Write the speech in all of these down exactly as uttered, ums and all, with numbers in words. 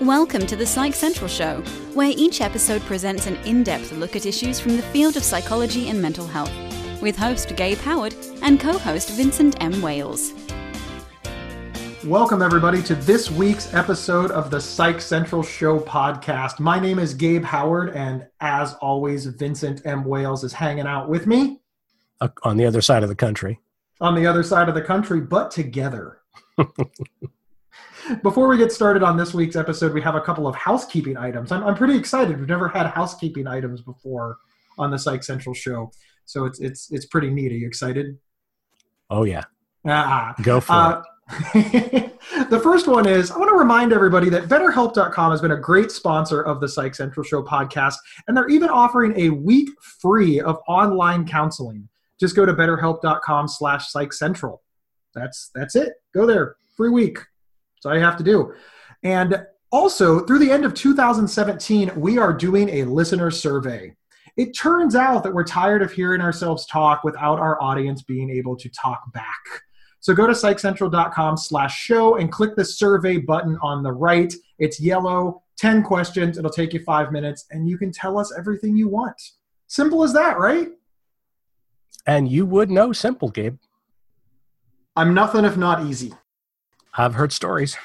Welcome to the Psych Central Show, where each episode presents an in-depth look at issues from the field of psychology and mental health, with host Gabe Howard and co-host Vincent M. Wales. Welcome, everybody, to this week's episode of the Psych Central Show podcast. My name is Gabe Howard, and as always, Vincent M. Wales is hanging out with me. Uh, on the other side of the country. On the other side of the country, but together. Before we get started on this week's episode, we have a couple of housekeeping items. I'm, I'm pretty excited. We've never had housekeeping items before on the Psych Central Show, so it's it's it's pretty neat. Are you excited? Oh, yeah. Ah, Go for uh, it. The first one is, I want to remind everybody that BetterHelp dot com has been a great sponsor of the Psych Central Show podcast, and they're even offering a week free of online counseling. Just go to BetterHelp dot com slash Psych Central. That's, that's it. Go there. Free week. That's all you have to do. And also, through the end of two thousand seventeen, we are doing a listener survey. It turns out that we're tired of hearing ourselves talk without our audience being able to talk back. So go to psych central dot com slash show and click the survey button on the right. It's yellow, ten questions. It'll take you five minutes, and you can tell us everything you want. Simple as that, right? And you would know simple, Gabe. I'm nothing if not easy. I've heard stories.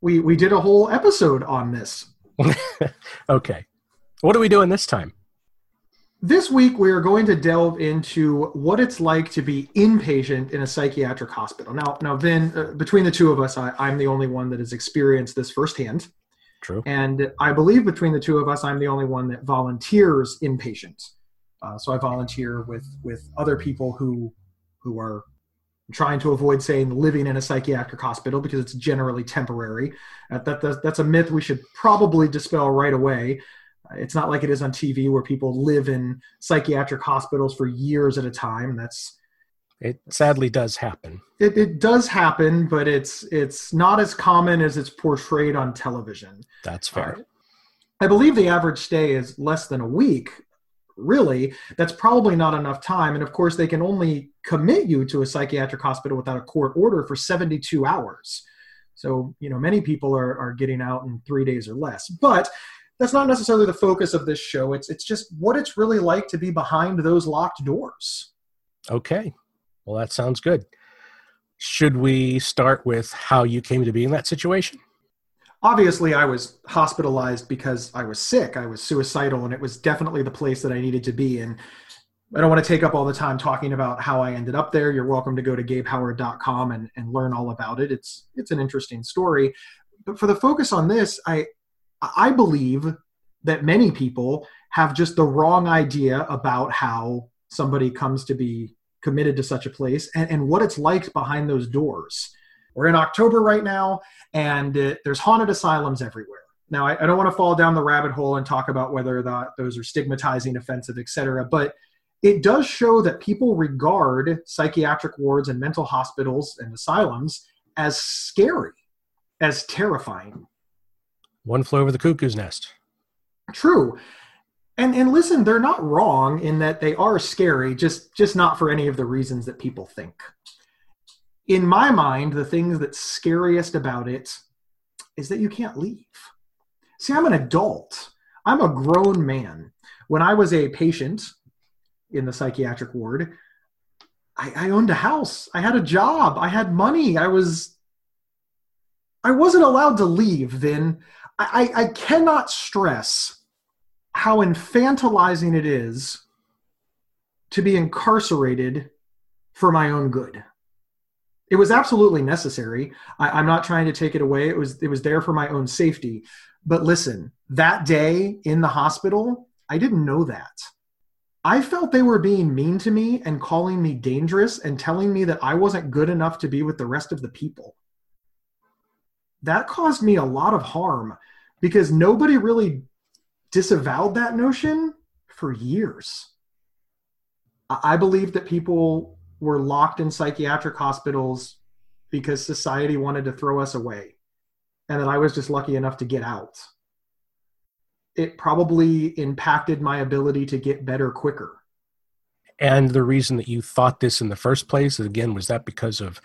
We we did a whole episode on this. Okay. What are we doing this time? This week, we are going to delve into what it's like to be inpatient in a psychiatric hospital. Now, now, Vin, uh, between the two of us, I, I'm the only one that has experienced this firsthand. True. And I believe between the two of us, I'm the only one that volunteers inpatient. Uh, so I volunteer with with other people who who are trying to avoid saying living in a psychiatric hospital because it's generally temporary. Uh, that, that that's a myth we should probably dispel right away. It's not like it is on T V where people live in psychiatric hospitals for years at a time. That's it. Sadly, does happen. It, it does happen, but it's it's not as common as it's portrayed on television. That's fair. Uh, I believe the average stay is less than a week. Really, that's probably not enough time. And of course, they can only commit you to a psychiatric hospital without a court order for seventy-two hours. So you know, many people are are getting out in three days or less, but that's not necessarily the focus of this show. It's it's just what it's really like to be behind those locked doors. Okay. Well, that sounds good. Should we start with how you came to be in that situation? Obviously, I was hospitalized because I was sick. I was suicidal, and it was definitely the place that I needed to be in. I don't want to take up all the time talking about how I ended up there. You're welcome to go to gabe howard dot com and, and learn all about it. It's it's an interesting story. But for the focus on this, I... I believe that many people have just the wrong idea about how somebody comes to be committed to such a place and, and what it's like behind those doors. We're in October right now, and uh, there's haunted asylums everywhere. Now, I, I don't want to fall down the rabbit hole and talk about whether or not those are stigmatizing, offensive, et cetera, but it does show that people regard psychiatric wards and mental hospitals and asylums as scary, as terrifying. One Flew Over the Cuckoo's Nest. True. And and listen, they're not wrong in that they are scary, just, just not for any of the reasons that people think. In my mind, the thing that's scariest about it is that you can't leave. See, I'm an adult. I'm a grown man. When I was a patient in the psychiatric ward, I, I owned a house. I had a job. I had money. I was... I wasn't allowed to leave, Vin. I, I cannot stress how infantilizing it is to be incarcerated for my own good. It was absolutely necessary. I, I'm not trying to take it away. It was it was there for my own safety. But listen, that day in the hospital, I didn't know that. I felt they were being mean to me and calling me dangerous and telling me that I wasn't good enough to be with the rest of the people. That caused me a lot of harm because nobody really disavowed that notion for years. I believe that people were locked in psychiatric hospitals because society wanted to throw us away and that I was just lucky enough to get out. It probably impacted my ability to get better quicker. And the reason that you thought this in the first place, again, was that because of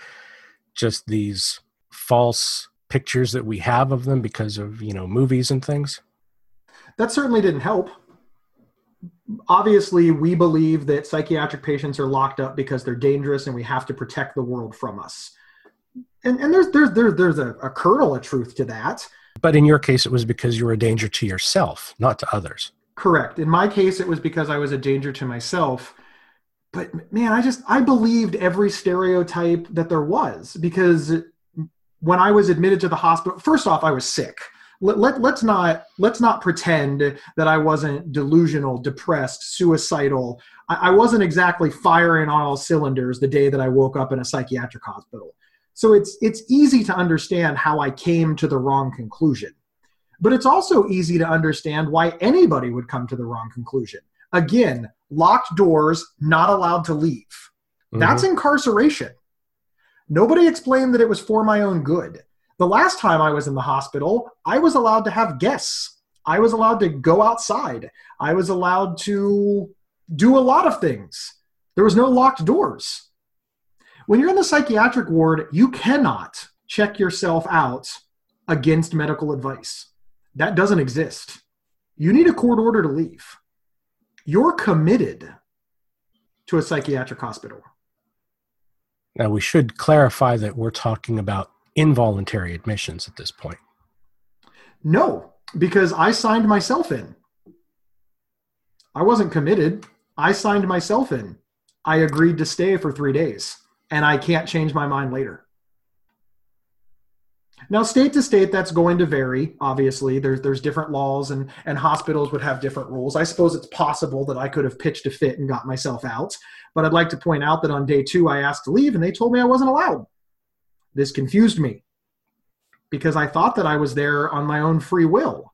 just these false pictures that we have of them because of, you know, movies and things? That certainly didn't help. Obviously, we believe that psychiatric patients are locked up because they're dangerous and we have to protect the world from us. And, and there's, there's, there's, there's a, a kernel of truth to that. But in your case, it was because you were a danger to yourself, not to others. Correct. In my case, it was because I was a danger to myself. But man, I just, I believed every stereotype that there was, because when I was admitted to the hospital, first off, I was sick. Let, let, let's not, let's not pretend that I wasn't delusional, depressed, suicidal. I, I wasn't exactly firing on all cylinders the day that I woke up in a psychiatric hospital. So it's, it's easy to understand how I came to the wrong conclusion, but it's also easy to understand why anybody would come to the wrong conclusion. Again, locked doors, not allowed to leave. Mm-hmm. That's incarceration. Nobody explained that it was for my own good. The last time I was in the hospital, I was allowed to have guests. I was allowed to go outside. I was allowed to do a lot of things. There was no locked doors. When you're in the psychiatric ward, you cannot check yourself out against medical advice. That doesn't exist. You need a court order to leave. You're committed to a psychiatric hospital. Now, we should clarify that we're talking about involuntary admissions at this point. No, because I signed myself in. I wasn't committed. I signed myself in. I agreed to stay for three days, and I can't change my mind later. Now, state to state, that's going to vary, obviously. There's there's different laws, and, and hospitals would have different rules. I suppose it's possible that I could have pitched a fit and got myself out. But I'd like to point out that on day two, I asked to leave, and they told me I wasn't allowed. This confused me because I thought that I was there on my own free will,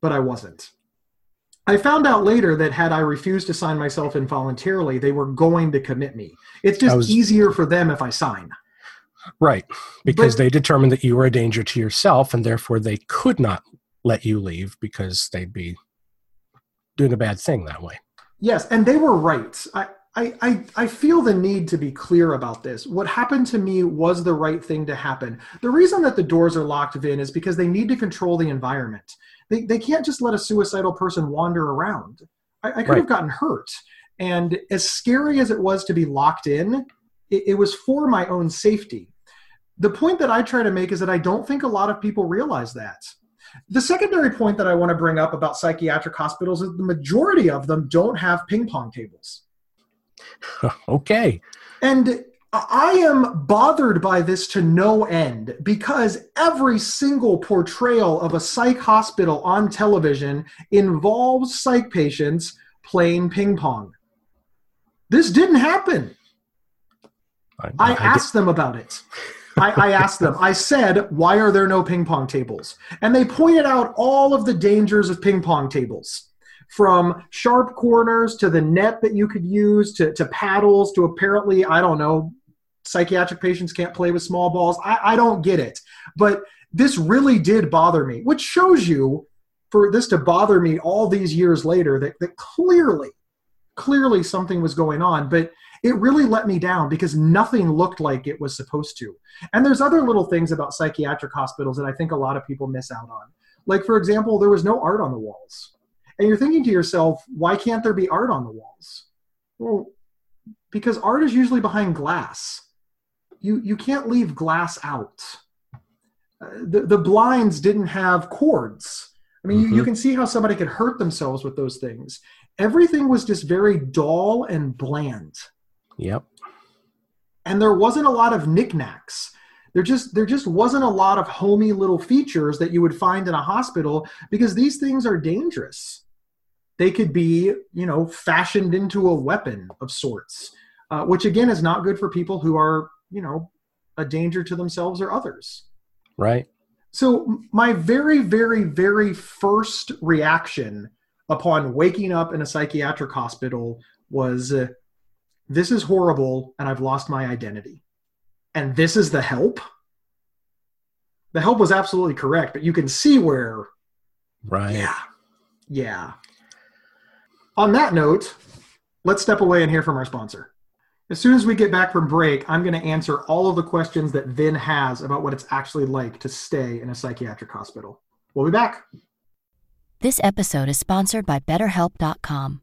but I wasn't. I found out later that had I refused to sign myself in voluntarily, they were going to commit me. It's just was- easier for them if I sign. Right, because but, they determined that you were a danger to yourself, and therefore they could not let you leave because they'd be doing a bad thing that way. Yes, and they were right. I, I, I feel the need to be clear about this. What happened to me was the right thing to happen. The reason that the doors are locked in is because they need to control the environment. They, they can't just let a suicidal person wander around. I, I could right. have gotten hurt. And as scary as it was to be locked in, it, it was for my own safety. The point that I try to make is that I don't think a lot of people realize that. The secondary point that I want to bring up about psychiatric hospitals is the majority of them don't have ping pong tables. Okay. And I am bothered by this to no end, because every single portrayal of a psych hospital on television involves psych patients playing ping pong. This didn't happen. I, I, I asked I them about it. I, I asked them, I said, why are there no ping pong tables? And they pointed out all of the dangers of ping pong tables, from sharp corners to the net that you could use to, to paddles to apparently, I don't know, psychiatric patients can't play with small balls. I, I don't get it. But this really did bother me, which shows you, for this to bother me all these years later, that, that clearly, clearly something was going on. But it really let me down because nothing looked like it was supposed to. And there's other little things about psychiatric hospitals that I think a lot of people miss out on. Like, for example, there was no art on the walls. And you're thinking to yourself, why can't there be art on the walls? Well, because art is usually behind glass. You you can't leave glass out. Uh, the, the blinds didn't have cords. I mean, mm-hmm. you, you can see how somebody could hurt themselves with those things. Everything was just very dull and bland. Yep. And there wasn't a lot of knickknacks. There just there just wasn't a lot of homey little features that you would find in a hospital, because these things are dangerous. They could be, you know, fashioned into a weapon of sorts, uh, which again is not good for people who are, you know, a danger to themselves or others. Right. So my very, very, very first reaction upon waking up in a psychiatric hospital was uh, this is horrible, and I've lost my identity. And this is the help? The help was absolutely correct, but you can see where... Right. Yeah. Yeah. On that note, let's step away and hear from our sponsor. As soon as we get back from break, I'm going to answer all of the questions that Vin has about what it's actually like to stay in a psychiatric hospital. We'll be back. This episode is sponsored by BetterHelp dot com.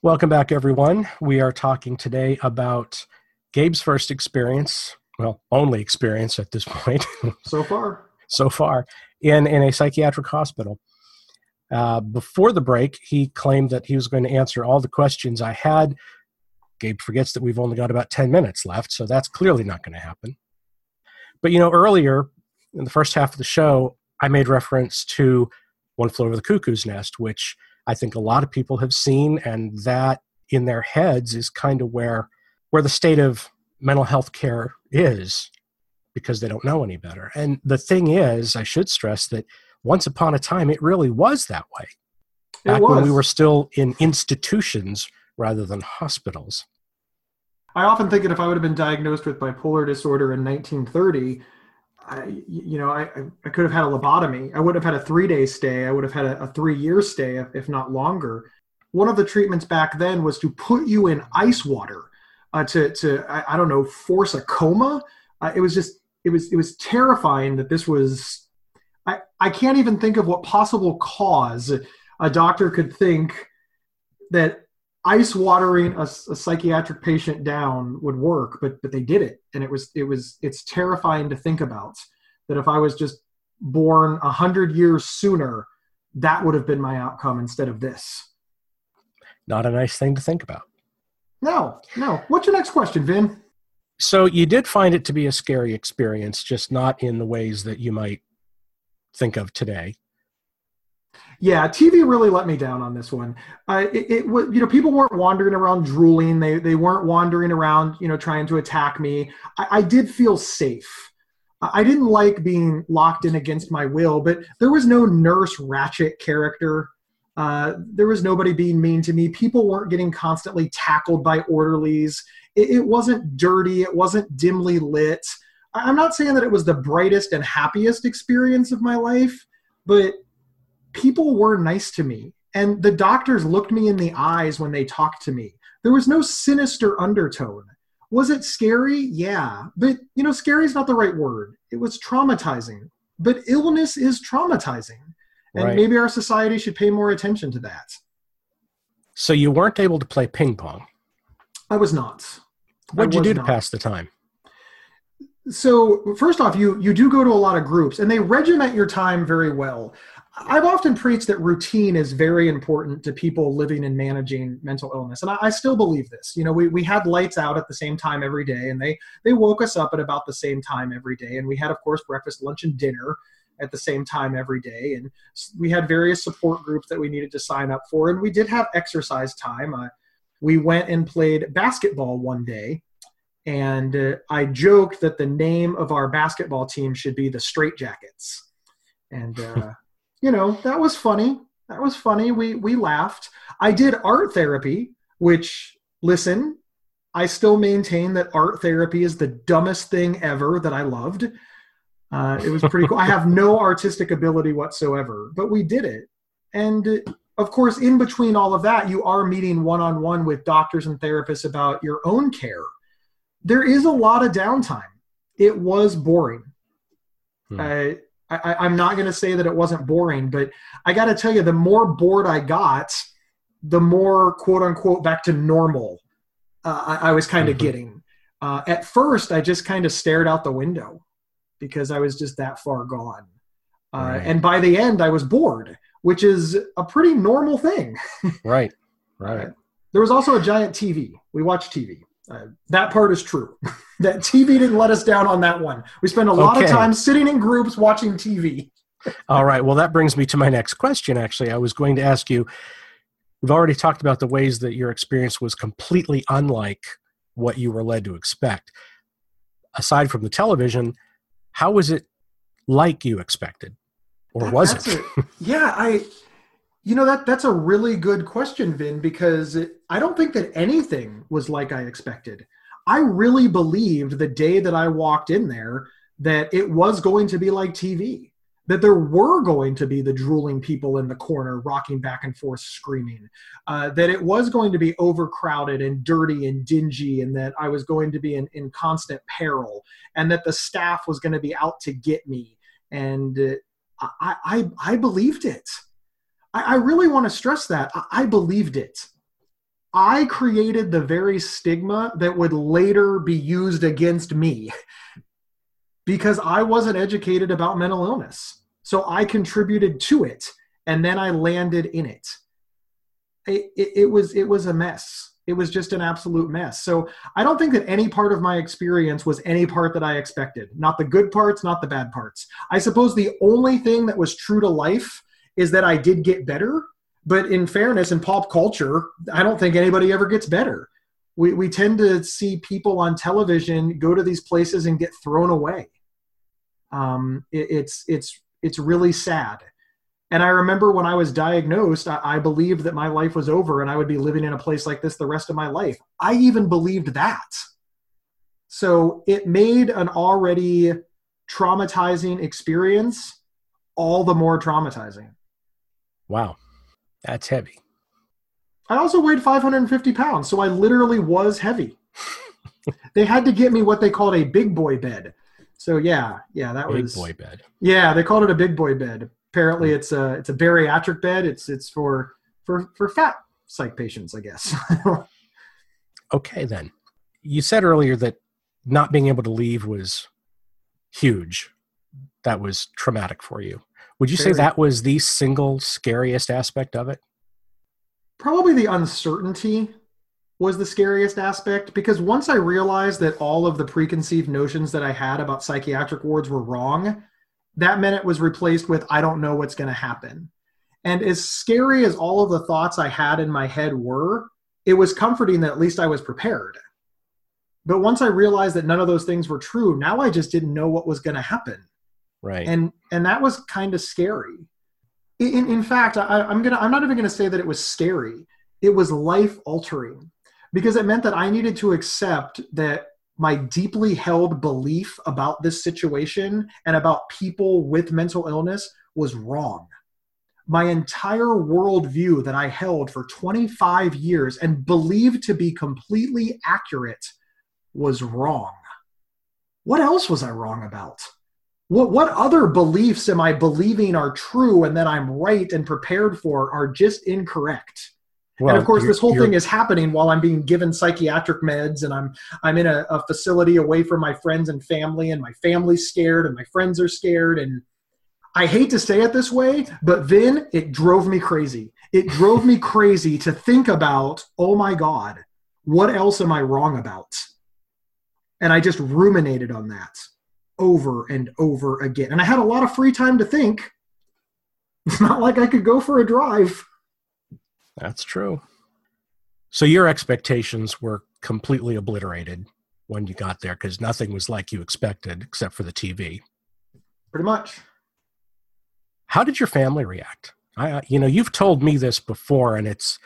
Welcome back, everyone. We are talking today about Gabe's first experience, well, only experience at this point. So far. So far, in, in a psychiatric hospital. Uh, before the break, he claimed that he was going to answer all the questions I had. Gabe forgets that we've only got about ten minutes left, so that's clearly not going to happen. But, you know, earlier in the first half of the show, I made reference to One Flew Over the Cuckoo's Nest, which I think a lot of people have seen, and that in their heads is kind of where where the state of mental health care is, because they don't know any better. And the thing is, I should stress that once upon a time, it really was that way. It Back was. when we were still in institutions rather than hospitals. I often think that if I would have been diagnosed with bipolar disorder in nineteen thirty, I, you know, I, I could have had a lobotomy. I would have had a three-day stay. I would have had a, a three-year stay, if, if not longer. One of the treatments back then was to put you in ice water, uh, to, to I, I don't know, force a coma. Uh, it was just, it was, it was terrifying that this was, I, I can't even think of what possible cause a doctor could think that ice watering a, a psychiatric patient down would work, but but they did it, and it was it was it's terrifying to think about that. If I was just born a hundred years sooner, that would have been my outcome instead of this. Not a nice thing to think about. No, no. What's your next question, Vin? So you did find it to be a scary experience, just not in the ways that you might think of today. Yeah, T V really let me down on this one. Uh, it, it was, you know, people weren't wandering around drooling. They they weren't wandering around, you know, trying to attack me. I, I did feel safe. I didn't like being locked in against my will, but there was no Nurse Ratchet character. Uh, there was nobody being mean to me. People weren't getting constantly tackled by orderlies. It, it wasn't dirty. It wasn't dimly lit. I, I'm not saying that it was the brightest and happiest experience of my life, but people were nice to me, and the doctors looked me in the eyes when they talked to me. There was no sinister undertone. Was it scary? Yeah. But, you know, scary is not the right word. It was traumatizing. But illness is traumatizing. And right. Maybe our society should pay more attention to that. So you weren't able to play ping pong? I was not. What did you do to pass the time? So first off, you you do go to a lot of groups, and they regiment your time very well. I've often preached that routine is very important to people living and managing mental illness. And I, I still believe this. You know, we, we had lights out at the same time every day, and they, they woke us up at about the same time every day. And we had, of course, breakfast, lunch, and dinner at the same time every day. And we had various support groups that we needed to sign up for. And we did have exercise time. Uh, we went and played basketball one day. And uh, I joked that the name of our basketball team should be the Straight Jackets. And, uh, you know, that was funny. That was funny. We we laughed. I did art therapy, which, listen, I still maintain that art therapy is the dumbest thing ever that I loved. Uh, it was pretty cool. I have no artistic ability whatsoever, but we did it. And, of course, in between all of that, you are meeting one-on-one with doctors and therapists about your own care. There is a lot of downtime. It was boring. Hmm. Uh, I, I'm not going to say that it wasn't boring, but I got to tell you, the more bored I got, the more quote unquote back to normal uh, I, I was kind of mm-hmm. getting. Uh, at first, I just kind of stared out the window because I was just that far gone. Uh, right. And by the end, I was bored, which is a pretty normal thing. Right, right. Uh, there was also a giant T V. We watched T V. Uh, that part is true. That T V didn't let us down on that one. We spent a lot okay. of time sitting in groups watching T V. All right. Well, that brings me to my next question, actually. I was going to ask you, we've already talked about the ways that your experience was completely unlike what you were led to expect. aside from the television, how was it like you expected? Or was that's it? A, yeah, I, you know, that that's a really good question, Vin, because it, I don't think that anything was like I expected. I really believed the day that I walked in there that it was going to be like T V, that there were going to be the drooling people in the corner rocking back and forth screaming, uh, that it was going to be overcrowded and dirty and dingy, and that I was going to be in, in constant peril, and that the staff was going to be out to get me. And uh, I, I, I believed it. I, I really want to stress that. I, I believed it. I created the very stigma that would later be used against me because I wasn't educated about mental illness. So I contributed to it, and then I landed in it. It, it, it was, it was a mess. It was just an absolute mess. So I don't think that any part of my experience was any part that I expected. Not the good parts, not the bad parts. I suppose the only thing that was true to life is that I did get better. But in fairness, in pop culture, I don't think anybody ever gets better. We we tend to see people on television go to these places and get thrown away. Um, it, it's it's it's really sad. And I remember when I was diagnosed, I, I believed that my life was over and I would be living in a place like this the rest of my life. I even believed that. So it made an already traumatizing experience all the more traumatizing. Wow. That's heavy. I also weighed five hundred fifty pounds, so I literally was heavy. They had to get me what they called a big boy bed. So yeah, yeah, that big was big boy bed. Yeah, they called it a big boy bed. Apparently it's a it's a bariatric bed. It's it's for for, for fat psych patients, I guess. Okay, then. You said earlier that not being able to leave was huge. That was traumatic for you. Would you Very. say that was the single scariest aspect of it? Probably the uncertainty was the scariest aspect, because once I realized that all of the preconceived notions that I had about psychiatric wards were wrong, that meant it was replaced with, I don't know what's going to happen. And as scary as all of the thoughts I had in my head were, it was comforting that at least I was prepared. But once I realized that none of those things were true, now I just didn't know what was going to happen. Right. And and that was kind of scary. In in fact, I, I'm gonna I'm not even gonna say that it was scary. It was life altering, because it meant that I needed to accept that my deeply held belief about this situation and about people with mental illness was wrong. My entire worldview that I held for twenty-five years and believed to be completely accurate was wrong. What else was I wrong about? What what other beliefs am I believing are true and that I'm right and prepared for are just incorrect? Well, and of course, this whole thing is happening while I'm being given psychiatric meds, and I'm I'm in a, a facility away from my friends and family, and my family's scared and my friends are scared. And I hate to say it this way, but Vin, it drove me crazy. It drove me crazy to think about, oh my God, what else am I wrong about? And I just ruminated on that over and over again. And I had a lot of free time to think. It's not like I could go for a drive. That's true. So your expectations were completely obliterated when you got there, because nothing was like you expected except for the T V. Pretty much. How did your family react? I, you know, you've told me this before, and it's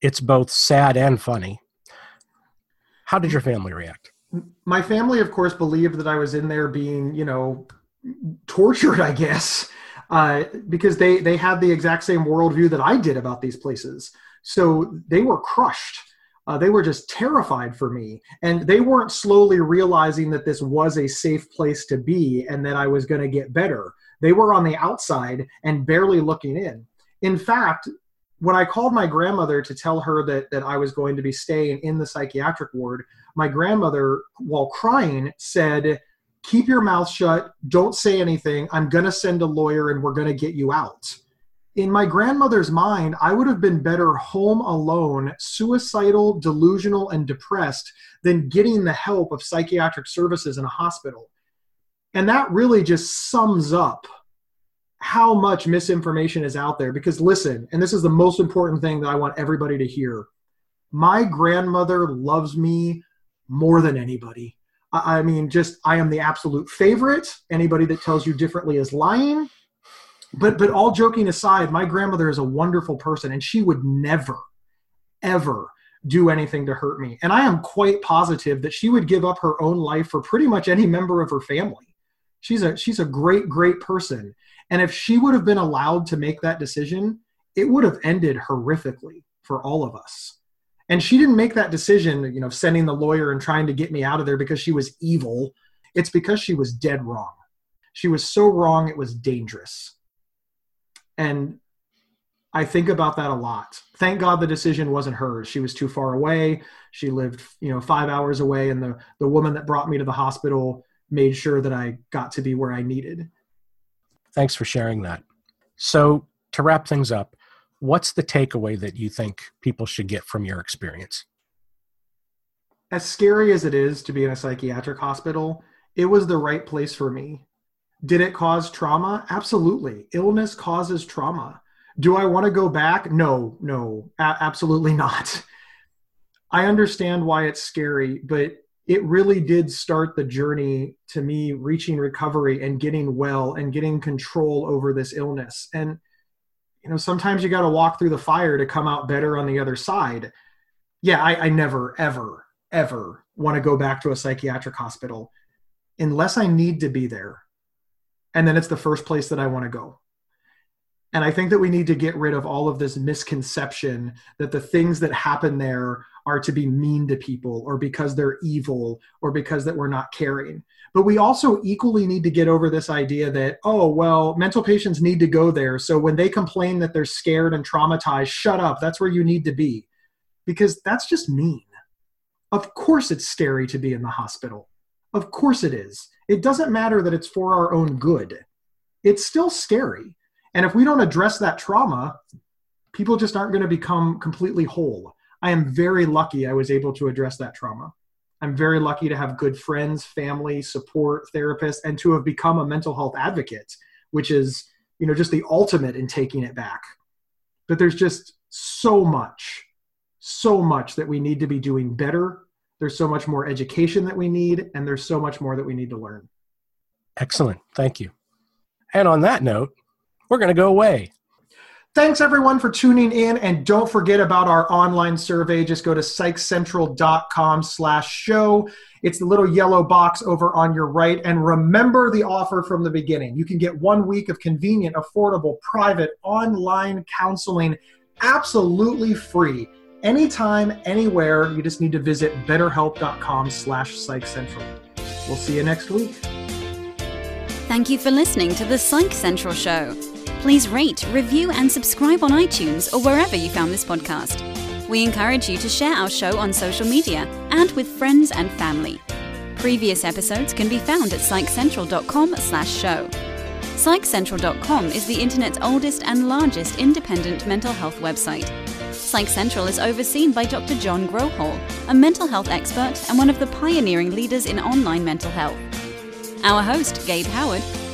it's both sad and funny. How did your family react? My family, of course, believed that I was in there being, you know, tortured, I guess, uh, because they, they had the exact same worldview that I did about these places. So they were crushed. Uh, they were just terrified for me. And they weren't slowly realizing that this was a safe place to be and that I was going to get better. They were on the outside and barely looking in. In fact, when I called my grandmother to tell her that, that I was going to be staying in the psychiatric ward, my grandmother, while crying, said, "Keep your mouth shut. Don't say anything. I'm going to send a lawyer and we're going to get you out." In my grandmother's mind, I would have been better home alone, suicidal, delusional, and depressed than getting the help of psychiatric services in a hospital. And that really just sums up how much misinformation is out there. Because listen, and this is the most important thing that I want everybody to hear, my grandmother loves me more than anybody. I mean, just, I am the absolute favorite. Anybody that tells you differently is lying. But but all joking aside, my grandmother is a wonderful person, and she would never, ever do anything to hurt me. And I am quite positive that she would give up her own life for pretty much any member of her family. She's a she's a great, great person. And if she would have been allowed to make that decision, it would have ended horrifically for all of us. And she didn't make that decision, you know, sending the lawyer and trying to get me out of there because she was evil. It's because she was dead wrong. She was so wrong, it was dangerous. And I think about that a lot. Thank God the decision wasn't hers. She was too far away. She lived, you know, five hours away. And the, the woman that brought me to the hospital made sure that I got to be where I needed. Thanks for sharing that. So to wrap things up, what's the takeaway that you think people should get from your experience? As scary as it is to be in a psychiatric hospital, it was the right place for me. Did it cause trauma? Absolutely. Illness causes trauma. Do I want to go back? No, no, a- absolutely not. I understand why it's scary, but it really did start the journey to me reaching recovery and getting well and getting control over this illness. And you know, sometimes you got to walk through the fire to come out better on the other side. Yeah, I, I never, ever, ever want to go back to a psychiatric hospital unless I need to be there. And then it's the first place that I want to go. And I think that we need to get rid of all of this misconception that the things that happen there are to be mean to people or because they're evil or because that we're not caring. But we also equally need to get over this idea that, oh, well, mental patients need to go there. So when they complain that they're scared and traumatized, shut up. That's where you need to be. Because that's just mean. Of course it's scary to be in the hospital. Of course it is. It doesn't matter that it's for our own good. It's still scary. And if we don't address that trauma, people just aren't going to become completely whole. I am very lucky I was able to address that trauma. I'm very lucky to have good friends, family, support, therapists, and to have become a mental health advocate, which is, you know, just the ultimate in taking it back. But there's just so much, so much that we need to be doing better. There's so much more education that we need, and there's so much more that we need to learn. Excellent. Thank you. And on that note, we're going to go away. Thanks, everyone, for tuning in. And don't forget about our online survey. Just go to psychcentral.com slash show. It's the little yellow box over on your right. And remember the offer from the beginning. You can get one week of convenient, affordable, private, online counseling absolutely free. Anytime, anywhere. You just need to visit betterhelp.com slash psychcentral. We'll see you next week. Thank you for listening to the Psych Central Show. Please rate, review, and subscribe on iTunes or wherever you found this podcast. We encourage you to share our show on social media and with friends and family. Previous episodes can be found at psychcentral.com slash show. psych central dot com is the internet's oldest and largest independent mental health website. Psych Central is overseen by Doctor John Grohol, a mental health expert and one of the pioneering leaders in online mental health. Our host, Gabe Howard,